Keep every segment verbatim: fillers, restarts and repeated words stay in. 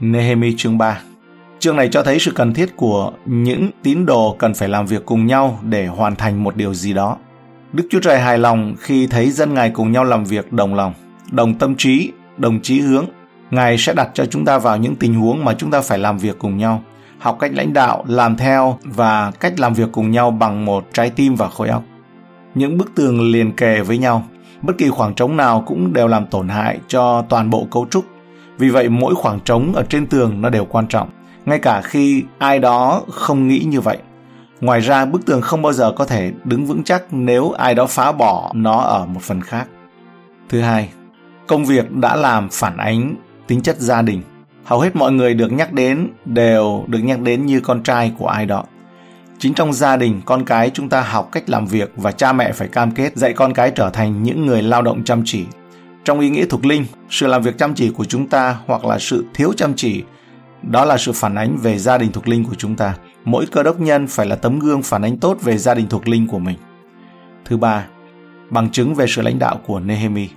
Nehemi chương ba. Chương này cho thấy sự cần thiết của những tín đồ cần phải làm việc cùng nhau để hoàn thành một điều gì đó. Đức Chúa Trời hài lòng khi thấy dân Ngài cùng nhau làm việc đồng lòng, đồng tâm trí, đồng chí hướng. Ngài sẽ đặt cho chúng ta vào những tình huống mà chúng ta phải làm việc cùng nhau, học cách lãnh đạo, làm theo và cách làm việc cùng nhau bằng một trái tim và khối óc. Những bức tường liền kề với nhau, bất kỳ khoảng trống nào cũng đều làm tổn hại cho toàn bộ cấu trúc. Vì vậy mỗi khoảng trống ở trên tường nó đều quan trọng, ngay cả khi ai đó không nghĩ như vậy. Ngoài ra, bức tường không bao giờ có thể đứng vững chắc nếu ai đó phá bỏ nó ở một phần khác. Thứ hai, công việc đã làm phản ánh tính chất gia đình. Hầu hết mọi người được nhắc đến đều được nhắc đến như con trai của ai đó. Chính trong gia đình, con cái chúng ta học cách làm việc và cha mẹ phải cam kết dạy con cái trở thành những người lao động chăm chỉ. Trong ý nghĩa thuộc linh, sự làm việc chăm chỉ của chúng ta hoặc là sự thiếu chăm chỉ, đó là sự phản ánh về gia đình thuộc linh của chúng ta. Mỗi cơ đốc nhân phải là tấm gương phản ánh tốt về gia đình thuộc linh của mình. Thứ ba, bằng chứng về sự lãnh đạo của Nehemi.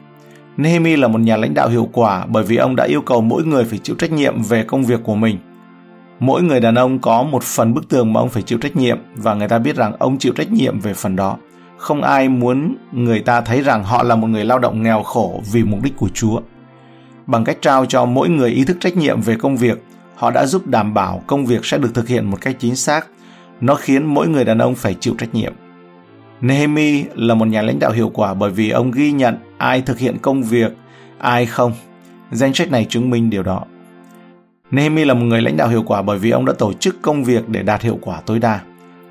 Nehemi là một nhà lãnh đạo hiệu quả bởi vì ông đã yêu cầu mỗi người phải chịu trách nhiệm về công việc của mình. Mỗi người đàn ông có một phần bức tường mà ông phải chịu trách nhiệm và người ta biết rằng ông chịu trách nhiệm về phần đó. Không ai muốn người ta thấy rằng họ là một người lao động nghèo khổ vì mục đích của Chúa. Bằng cách trao cho mỗi người ý thức trách nhiệm về công việc, họ đã giúp đảm bảo công việc sẽ được thực hiện một cách chính xác. Nó khiến mỗi người đàn ông phải chịu trách nhiệm. Nehemi là một nhà lãnh đạo hiệu quả bởi vì ông ghi nhận ai thực hiện công việc, ai không. Danh sách này chứng minh điều đó. Nehemi là một người lãnh đạo hiệu quả bởi vì ông đã tổ chức công việc để đạt hiệu quả tối đa.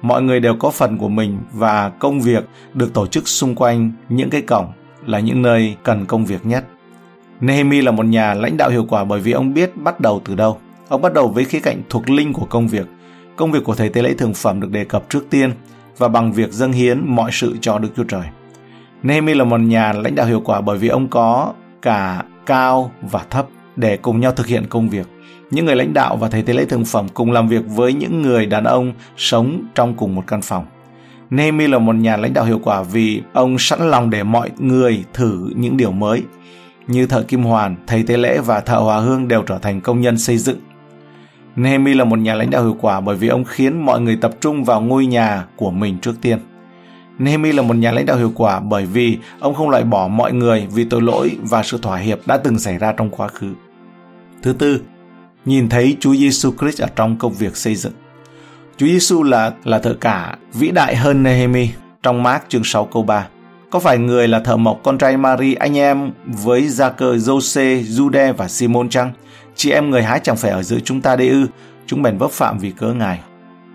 Mọi người đều có phần của mình và công việc được tổ chức xung quanh những cái cổng là những nơi cần công việc nhất. Nehemi là một nhà lãnh đạo hiệu quả bởi vì ông biết bắt đầu từ đâu. Ông bắt đầu với khía cạnh thuộc linh của công việc. Công việc của thầy tế lễ thường phẩm được đề cập trước tiên và bằng việc dâng hiến mọi sự cho Đức Chúa Trời. Nehemi là một nhà lãnh đạo hiệu quả bởi vì ông có cả cao và thấp để cùng nhau thực hiện công việc. Những người lãnh đạo và thầy tế lễ thường phẩm cùng làm việc với những người đàn ông sống trong cùng một căn phòng. Nehemi là một nhà lãnh đạo hiệu quả vì ông sẵn lòng để mọi người thử những điều mới. Như thợ kim hoàn, thầy tế lễ và thợ hòa hương đều trở thành công nhân xây dựng. Nehemi là một nhà lãnh đạo hiệu quả bởi vì ông khiến mọi người tập trung vào ngôi nhà của mình trước tiên. Nehemi là một nhà lãnh đạo hiệu quả bởi vì ông không loại bỏ mọi người vì tội lỗi và sự thỏa hiệp đã từng xảy ra trong quá khứ. Thứ tư, nhìn thấy Chúa Giêsu Christ ở trong công việc xây dựng. Chúa Giêsu là là thợ cả vĩ đại hơn Nehemi trong Mác chương sáu câu ba. Có phải người là thợ mộc con trai Mary anh em với Gia-cơ, Giô-sê, Giu-đe và Simôn chăng? Chị em người hái chẳng phải ở giữa chúng ta đây ư? Chúng bèn vấp phạm vì cớ ngài.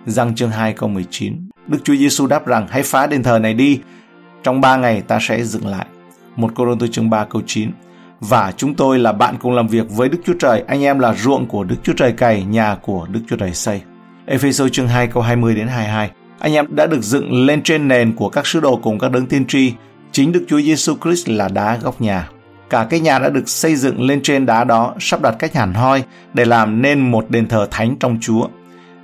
Giăng chương hai câu mười chín. Đức Chúa Giêsu đáp rằng hãy phá đền thờ này đi, trong ba ngày ta sẽ dựng lại. Một Cô-rinh-tô chương ba câu chín. Và chúng tôi là bạn cùng làm việc với Đức Chúa Trời, anh em là ruộng của Đức Chúa Trời cày, nhà của Đức Chúa Trời xây. Ê-phê-sô chương hai câu hai mươi đến hai mươi hai. Anh em đã được dựng lên trên nền của các sứ đồ cùng các đấng tiên tri, chính Đức Chúa Giêsu Christ là đá góc nhà. Cả cái nhà đã được xây dựng lên trên đá đó, sắp đặt cách hẳn hoi để làm nên một đền thờ thánh trong Chúa.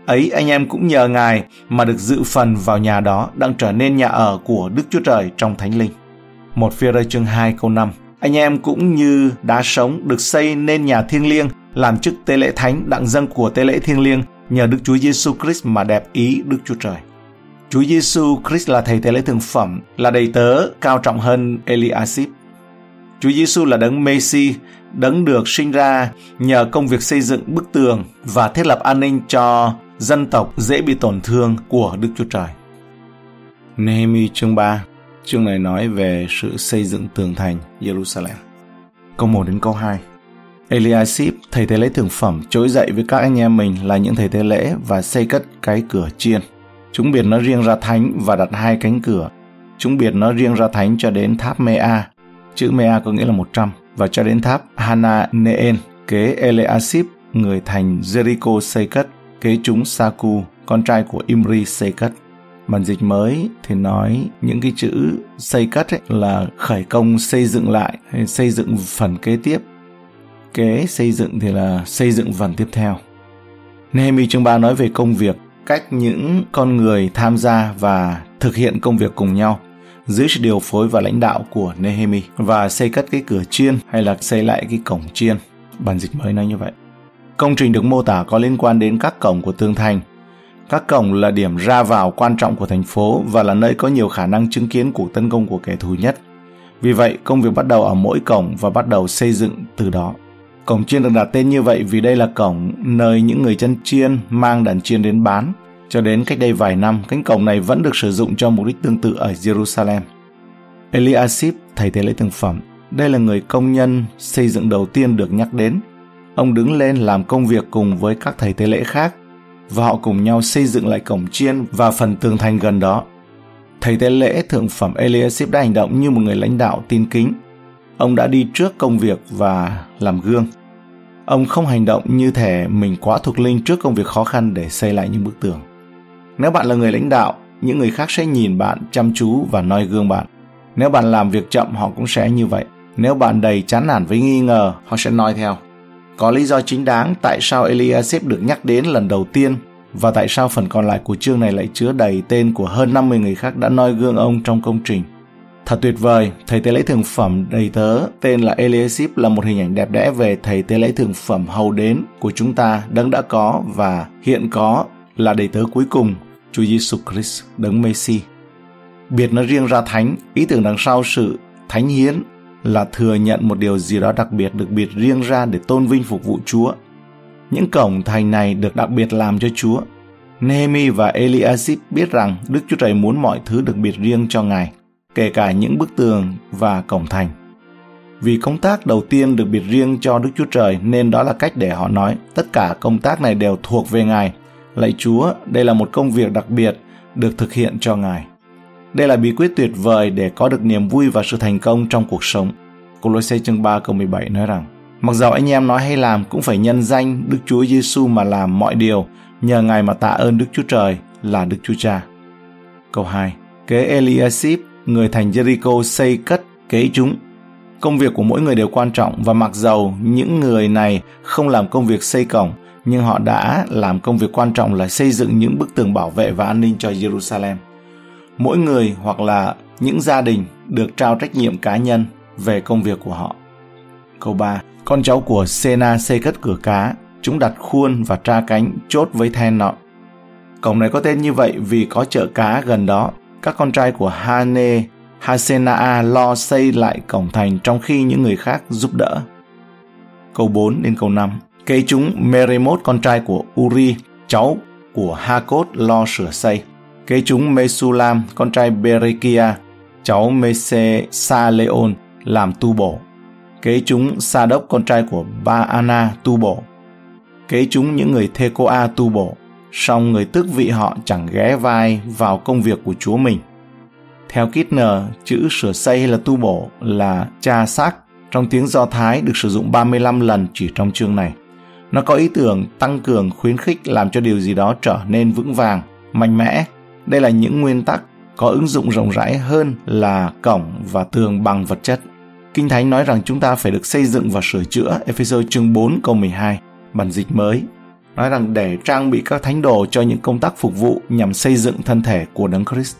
Ấy anh em cũng nhờ Ngài mà được dự phần vào nhà đó, đang trở nên nhà ở của Đức Chúa Trời trong Thánh Linh. Một Phi-e-rơ chương hai câu năm. Anh em cũng như đá sống được xây nên nhà thiêng liêng, làm chức tế lễ thánh, đặng dâng của tế lễ thiêng liêng nhờ Đức Chúa Giêsu Christ mà đẹp ý Đức Chúa Trời. Chúa Giêsu Christ là thầy tế lễ thường phẩm, là đầy tớ cao trọng hơn Eliashib. Chúa Giêsu là đấng Mêsi, đấng được sinh ra nhờ công việc xây dựng bức tường và thiết lập an ninh cho dân tộc dễ bị tổn thương của Đức Chúa Trời. Nehemi chương ba. Chương này nói về sự xây dựng tường thành Giê-ru-sa-lem. Câu một đến câu hai. Eliashib, thầy tế lễ thường phẩm, trỗi dậy với các anh em mình là những thầy tế lễ và xây cất cái cửa chiên. Chúng biệt nó riêng ra thánh và đặt hai cánh cửa. Chúng biệt nó riêng ra thánh cho đến tháp Mea, chữ Mea có nghĩa là một trăm, và cho đến tháp Hananel, kế Eliashib, người thành Jericho xây cất, kế chúng Saku, con trai của Imri xây cất. Bản dịch mới thì nói những cái chữ xây cất ấy là khởi công xây dựng lại, hay xây dựng phần kế tiếp. Kế xây dựng thì là xây dựng phần tiếp theo. Nehemi chương ba nói về công việc, cách những con người tham gia và thực hiện công việc cùng nhau dưới sự điều phối và lãnh đạo của Nehemi và xây cất cái cửa chiên hay là xây lại cái cổng chiên. Bản dịch mới nói như vậy. Công trình được mô tả có liên quan đến các cổng của tường thành. Các cổng là điểm ra vào quan trọng của thành phố và là nơi có nhiều khả năng chứng kiến cuộc tấn công của kẻ thù nhất. Vì vậy, công việc bắt đầu ở mỗi cổng và bắt đầu xây dựng từ đó. Cổng chiên được đặt tên như vậy vì đây là cổng nơi những người chân chiên mang đàn chiên đến bán. Cho đến cách đây vài năm, cánh cổng này vẫn được sử dụng cho mục đích tương tự ở Giê-ru-sa-lem. Eliashib, thầy tế lễ thực phẩm, đây là người công nhân xây dựng đầu tiên được nhắc đến. Ông đứng lên làm công việc cùng với các thầy tế lễ khác và họ cùng nhau xây dựng lại cổng chiên và phần tường thành gần đó. Thầy tế lễ thượng phẩm Eliashib đã hành động như một người lãnh đạo tin kính. Ông đã đi trước công việc và làm gương. Ông không hành động như thể mình quá thuộc linh trước công việc khó khăn để xây lại những bức tường. Nếu bạn là người lãnh đạo, những người khác sẽ nhìn bạn chăm chú và noi gương bạn. Nếu bạn làm việc chậm, họ cũng sẽ như vậy. Nếu bạn đầy chán nản với nghi ngờ, họ sẽ noi theo. Có lý do chính đáng tại sao Eliashib được nhắc đến lần đầu tiên và tại sao phần còn lại của chương này lại chứa đầy tên của hơn năm mươi người khác đã noi gương ông trong công trình. Thật tuyệt vời, thầy tế lễ thượng phẩm đầy tớ tên là Eliashib là một hình ảnh đẹp đẽ về thầy tế lễ thượng phẩm hầu đến của chúng ta, đấng đã có và hiện có là đầy tớ cuối cùng, Chúa Giêsu Christ, đấng Messi. Biệt nó riêng ra thánh, ý tưởng đằng sau sự thánh hiến là thừa nhận một điều gì đó đặc biệt được biệt riêng ra để tôn vinh phục vụ Chúa. Những cổng thành này được đặc biệt làm cho Chúa. Nehemi và Eliashib biết rằng Đức Chúa Trời muốn mọi thứ được biệt riêng cho Ngài, kể cả những bức tường và cổng thành. Vì công tác đầu tiên được biệt riêng cho Đức Chúa Trời nên đó là cách để họ nói tất cả công tác này đều thuộc về Ngài. Lạy Chúa, đây là một công việc đặc biệt được thực hiện cho Ngài. Đây là bí quyết tuyệt vời để có được niềm vui và sự thành công trong cuộc sống. Cô-lô-se chương ba câu mười bảy nói rằng: Mặc dầu anh em nói hay làm cũng phải nhân danh Đức Chúa Giêsu mà làm mọi điều, nhờ Ngài mà tạ ơn Đức Chúa Trời là Đức Chúa Cha. Câu hai. Kế Eliashib, người thành Jericho xây cất kế chúng. Công việc của mỗi người đều quan trọng và mặc dầu những người này không làm công việc xây cổng, nhưng họ đã làm công việc quan trọng là xây dựng những bức tường bảo vệ và an ninh cho Jerusalem. Mỗi người hoặc là những gia đình được trao trách nhiệm cá nhân về công việc của họ. Câu ba. Con cháu của Sena xây cất cửa cá, chúng đặt khuôn và tra cánh, chốt với then nọ. Cổng này có tên như vậy vì có chợ cá gần đó. Các con trai của Hane, Hasenaa lo xây lại cổng thành trong khi những người khác giúp đỡ. Câu bốn đến câu năm. Kế chúng Merimoth, con trai của Uri, cháu của Hakot lo sửa xây. Kế chúng Mesulam, con trai Berechia, cháu Mesesaleon làm tu bổ. Kế chúng Sadoc, con trai của Baana tu bổ. Kế chúng những người Thê-cô-a tu bổ. Song người tước vị họ chẳng ghé vai vào công việc của Chúa mình. Theo Kidner, chữ sửa xây hay là tu bổ là cha xác trong tiếng Do Thái được sử dụng ba mươi lăm lần chỉ trong chương này. Nó có ý tưởng tăng cường, khuyến khích làm cho điều gì đó trở nên vững vàng, mạnh mẽ. Đây là những nguyên tắc có ứng dụng rộng rãi hơn là cổng và tường bằng vật chất. Kinh Thánh nói rằng chúng ta phải được xây dựng và sửa chữa, Ê-phê-sô chương bốn câu mười hai, bản dịch mới. Nói rằng để trang bị các thánh đồ cho những công tác phục vụ nhằm xây dựng thân thể của Đấng Christ.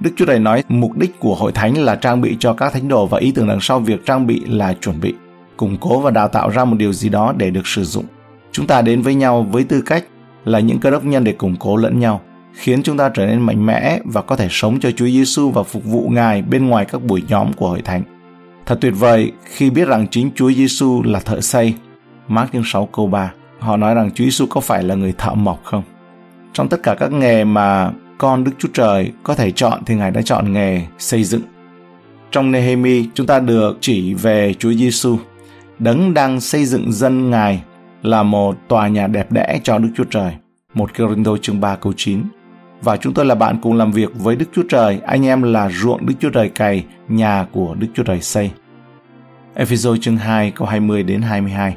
Đức Chúa Trời nói mục đích của hội thánh là trang bị cho các thánh đồ và ý tưởng đằng sau việc trang bị là chuẩn bị, củng cố và đào tạo ra một điều gì đó để được sử dụng. Chúng ta đến với nhau với tư cách là những cơ đốc nhân để củng cố lẫn nhau, khiến chúng ta trở nên mạnh mẽ và có thể sống cho Chúa Giêsu và phục vụ Ngài bên ngoài các buổi nhóm của hội thánh. Thật tuyệt vời khi biết rằng chính Chúa Giêsu là thợ xây. Mác chương sáu câu ba. Họ nói rằng Chúa Giêsu có phải là người thợ mộc không? Trong tất cả các nghề mà con Đức Chúa Trời có thể chọn thì Ngài đã chọn nghề xây dựng. Trong Nehemi, chúng ta được chỉ về Chúa Giêsu, đấng đang xây dựng dân Ngài là một tòa nhà đẹp đẽ cho Đức Chúa Trời. một Cô-rinh-tô chương ba câu chín. Và chúng tôi là bạn cùng làm việc với Đức Chúa Trời, anh em là ruộng Đức Chúa Trời cày, nhà của Đức Chúa Trời xây. Ê-phê-sô chương hai câu hai mươi đến hai mươi hai.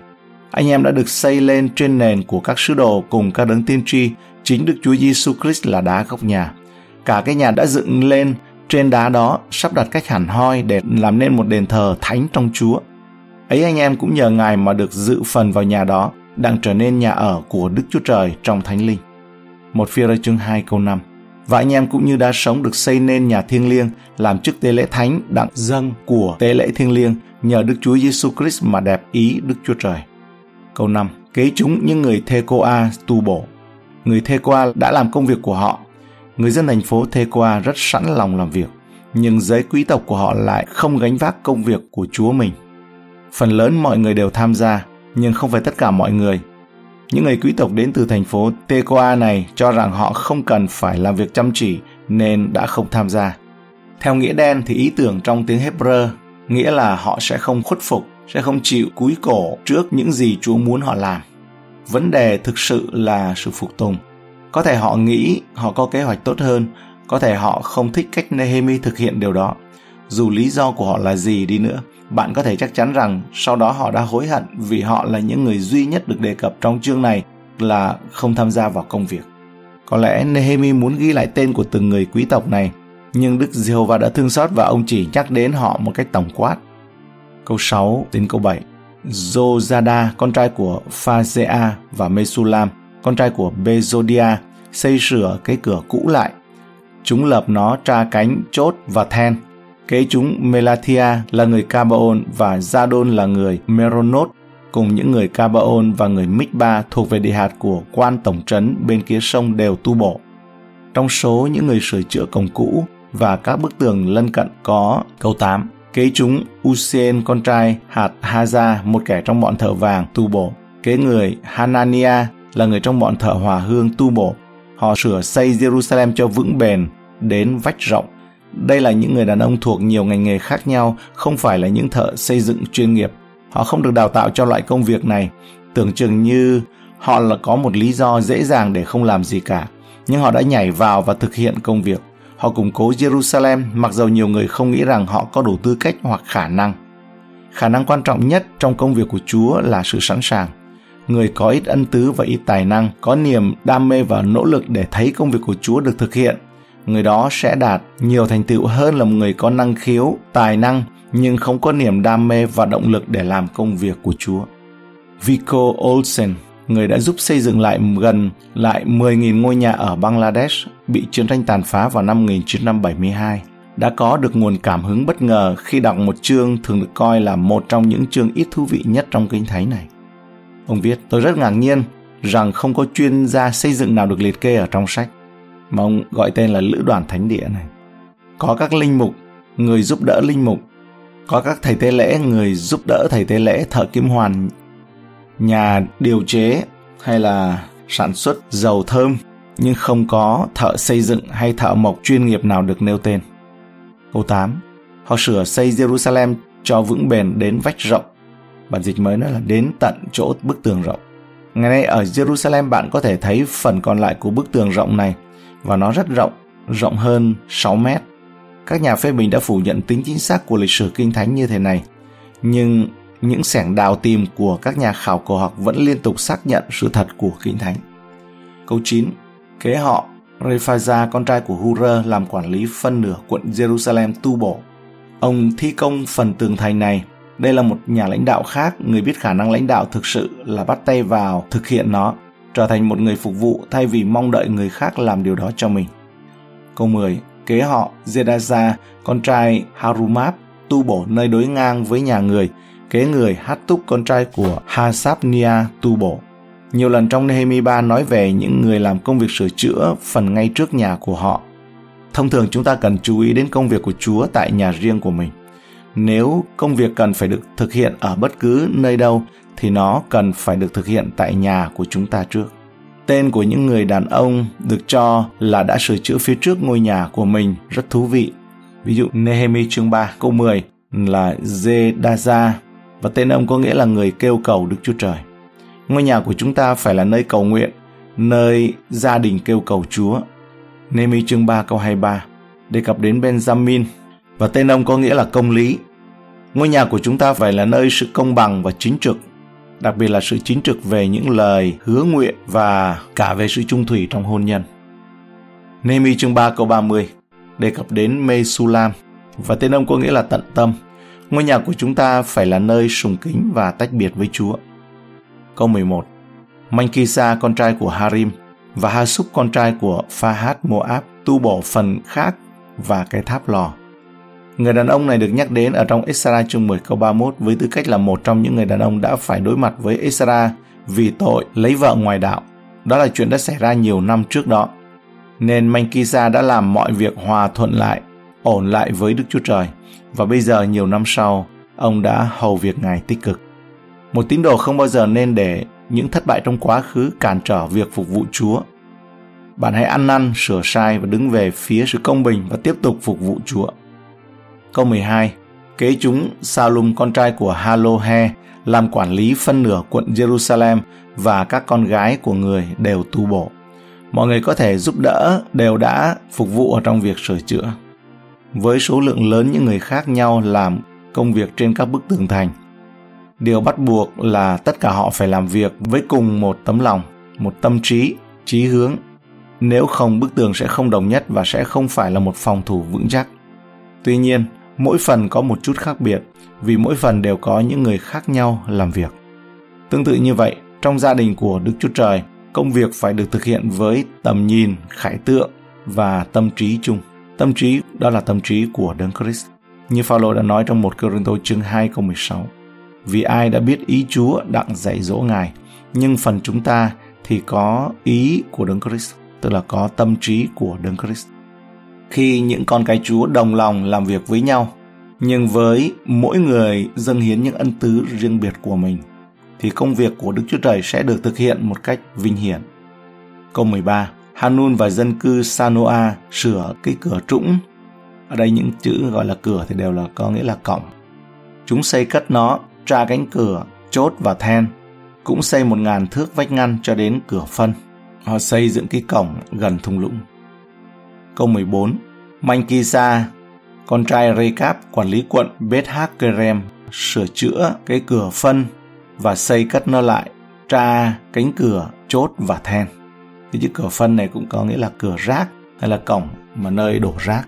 Anh em đã được xây lên trên nền của các sứ đồ cùng các đấng tiên tri, chính Đức Chúa Giêsu Christ là đá góc nhà. Cả cái nhà đã dựng lên trên đá đó, sắp đặt cách hẳn hoi để làm nên một đền thờ thánh trong Chúa. Ấy anh em cũng nhờ Ngài mà được dự phần vào nhà đó, đang trở nên nhà ở của Đức Chúa Trời trong Thánh Linh. một Phi-rơ chương hai câu năm. Và anh em cũng như đã sống được xây nên nhà thiêng liêng, làm chức tế lễ thánh đặng dâng của tế lễ thiêng liêng, nhờ Đức Chúa Giêsu Christ mà đẹp ý Đức Chúa Trời. câu năm. Kế chúng những người Thê-cô-a tu bổ. Người Thê-cô-a đã làm công việc của họ. Người dân thành phố Thê-cô-a rất sẵn lòng làm việc, nhưng giới quý tộc của họ lại không gánh vác công việc của chúa mình. Phần lớn mọi người đều tham gia, nhưng không phải tất cả mọi người. Những người quý tộc đến từ thành phố Thê-cô-a này cho rằng họ không cần phải làm việc chăm chỉ nên đã không tham gia. Theo nghĩa đen thì ý tưởng trong tiếng Hebrew nghĩa là họ sẽ không khuất phục, sẽ không chịu cúi cổ trước những gì Chúa muốn họ làm. Vấn đề thực sự là sự phục tùng. Có thể họ nghĩ họ có kế hoạch tốt hơn, có thể họ không thích cách Nehemi thực hiện điều đó. Dù lý do của họ là gì đi nữa, bạn có thể chắc chắn rằng sau đó họ đã hối hận vì họ là những người duy nhất được đề cập trong chương này là không tham gia vào công việc. Có lẽ Nehemi muốn ghi lại tên của từng người quý tộc này, nhưng Đức Giê-hô-va đã thương xót và ông chỉ nhắc đến họ một cách tổng quát. Câu sáu đến câu bảy. Zosada, con trai của Fazia và Mesulam, con trai của Bezodia, xây sửa cái cửa cũ lại. Chúng lập nó tra cánh, chốt và then. Kế chúng Melathia là người Kabaon và Zadon là người Merimoth, cùng những người Kabaon và người Midba thuộc về địa hạt của quan tổng trấn bên kia sông đều tu bổ. Trong số những người sửa chữa cổng cũ và các bức tường lân cận có câu tám. Kế chúng Usien, con trai hạt Haza, một kẻ trong bọn thợ vàng, tu bổ. Kế người Hanania là người trong bọn thợ hòa hương tu bổ. Họ sửa xây Giê-ru-sa-lem cho vững bền đến vách rộng. Đây là những người đàn ông thuộc nhiều ngành nghề khác nhau, không phải là những thợ xây dựng chuyên nghiệp. Họ không được đào tạo cho loại công việc này. Tưởng chừng như họ là có một lý do dễ dàng để không làm gì cả, nhưng họ đã nhảy vào và thực hiện công việc. Họ củng cố Jerusalem mặc dầu nhiều người không nghĩ rằng họ có đủ tư cách hoặc khả năng. Khả năng quan trọng nhất trong công việc của Chúa là sự sẵn sàng. Người có ít ân tứ và ít tài năng, có niềm đam mê và nỗ lực để thấy công việc của Chúa được thực hiện. Người đó sẽ đạt nhiều thành tựu hơn là một người có năng khiếu, tài năng, nhưng không có niềm đam mê và động lực để làm công việc của Chúa. Vico Olsen, người đã giúp xây dựng lại gần lại mười nghìn ngôi nhà ở Bangladesh bị chiến tranh tàn phá vào năm một nghìn chín trăm bảy mươi hai, đã có được nguồn cảm hứng bất ngờ khi đọc một chương thường được coi là một trong những chương ít thú vị nhất trong Kinh Thánh này. Ông viết, tôi rất ngạc nhiên rằng không có chuyên gia xây dựng nào được liệt kê ở trong sách, mà ông gọi tên là Lữ đoàn Thánh Địa này. Có các linh mục, người giúp đỡ linh mục, có các thầy tế lễ, người giúp đỡ thầy tế lễ, thợ kim hoàn, nhà điều chế hay là sản xuất dầu thơm, nhưng không có thợ xây dựng hay thợ mộc chuyên nghiệp nào được nêu tên. Câu tám. Họ sửa xây Jerusalem cho vững bền đến vách rộng. Bản dịch mới nói là đến tận chỗ bức tường rộng. Ngày nay ở Jerusalem bạn có thể thấy phần còn lại của bức tường rộng này, và nó rất rộng, rộng hơn sáu mét. Các nhà phê bình đã phủ nhận tính chính xác của lịch sử Kinh Thánh như thế này, nhưng những xẻng đào tìm của các nhà khảo cổ học vẫn liên tục xác nhận sự thật của Kinh Thánh. Câu chín. Kế họ Rephaiah, con trai của Hurơ, làm quản lý phân nửa quận Jerusalem tu bổ. Ông thi công phần tường thành này. Đây là một nhà lãnh đạo khác, người biết khả năng lãnh đạo thực sự là bắt tay vào thực hiện nó, trở thành một người phục vụ thay vì mong đợi người khác làm điều đó cho mình. Câu mười. Kế họ Zedaza, con trai Harumab, tu bổ nơi đối ngang với nhà người. Kế người Hát-túc, con trai của Hasabnia, tu bổ. Nhiều lần trong Nehemi ba nói về những người làm công việc sửa chữa phần ngay trước nhà của họ. Thông thường chúng ta cần chú ý đến công việc của Chúa tại nhà riêng của mình. Nếu công việc cần phải được thực hiện ở bất cứ nơi đâu, thì nó cần phải được thực hiện tại nhà của chúng ta trước. Tên của những người đàn ông được cho là đã sửa chữa phía trước ngôi nhà của mình rất thú vị. Ví dụ Nehemi chương ba câu mười là Zedaza, và tên ông có nghĩa là người kêu cầu Đức Chúa Trời. Ngôi nhà của chúng ta phải là nơi cầu nguyện, nơi gia đình kêu cầu Chúa. Nehemi chương ba câu hai mươi ba đề cập đến Benjamin, và tên ông có nghĩa là công lý. Ngôi nhà của chúng ta phải là nơi sự công bằng và chính trực, đặc biệt là sự chính trực về những lời hứa nguyện và cả về sự trung thủy trong hôn nhân. Nehemi chương ba câu ba mươi đề cập đến Mesulam, và tên ông có nghĩa là tận tâm. Ngôi nhà của chúng ta phải là nơi sùng kính và tách biệt với Chúa. Câu mười một. Manchisa, con trai của Harim và Hasub, con trai của Phahat Moab, tu bổ phần khác và cái tháp lò. Người đàn ông này được nhắc đến ở trong Isra chương mười câu ba mươi mốt với tư cách là một trong những người đàn ông đã phải đối mặt với Isra vì tội lấy vợ ngoài đạo. Đó là chuyện đã xảy ra nhiều năm trước đó. Nên Manchisa đã làm mọi việc hòa thuận lại, ổn lại với Đức Chúa Trời. Và bây giờ nhiều năm sau, ông đã hầu việc Ngài tích cực. Một tín đồ không bao giờ nên để những thất bại trong quá khứ cản trở việc phục vụ Chúa. Bạn hãy ăn năn, sửa sai và đứng về phía sự công bình và tiếp tục phục vụ Chúa. Câu mười hai. Kế chúng, Sa-lum con trai của Ha-lô-he làm quản lý phân nửa quận Giê-ru-sa-lem và các con gái của người đều tu bổ. Mọi người có thể giúp đỡ đều đã phục vụ ở trong việc sửa chữa. Với số lượng lớn những người khác nhau làm công việc trên các bức tường thành, điều bắt buộc là tất cả họ phải làm việc với cùng một tấm lòng, một tâm trí, chí hướng. Nếu không, bức tường sẽ không đồng nhất và sẽ không phải là một phòng thủ vững chắc. Tuy nhiên, mỗi phần có một chút khác biệt, vì mỗi phần đều có những người khác nhau làm việc. Tương tự như vậy, trong gia đình của Đức Chúa Trời, công việc phải được thực hiện với tầm nhìn, khải tượng và tâm trí chung. Tâm trí, đó là tâm trí của Đấng Christ. Như Phao-lô đã nói trong một Cô-rinh-tô chương hai câu mười sáu, vì ai đã biết ý Chúa đặng dạy dỗ Ngài, nhưng phần chúng ta thì có ý của Đấng Christ, tức là có tâm trí của Đấng Christ. Khi những con cái Chúa đồng lòng làm việc với nhau, nhưng với mỗi người dâng hiến những ân tứ riêng biệt của mình, thì công việc của Đức Chúa Trời sẽ được thực hiện một cách vinh hiển. Câu mười ba, Hanun và dân cư Sanoa sửa cái cửa trũng. Ở đây những chữ gọi là cửa thì đều là có nghĩa là cổng. Chúng xây cất nó, tra cánh cửa, chốt và then. Cũng xây một ngàn thước vách ngăn cho đến cửa phân. Họ xây dựng cái cổng gần thung lũng. Câu mười bốn, Manchisa, con trai Rekab, quản lý quận Beth-Hakerem, sửa chữa cái cửa phân và xây cất nó lại, tra cánh cửa, chốt và then. Cái chữ cửa phân này cũng có nghĩa là cửa rác hay là cổng mà nơi đổ rác.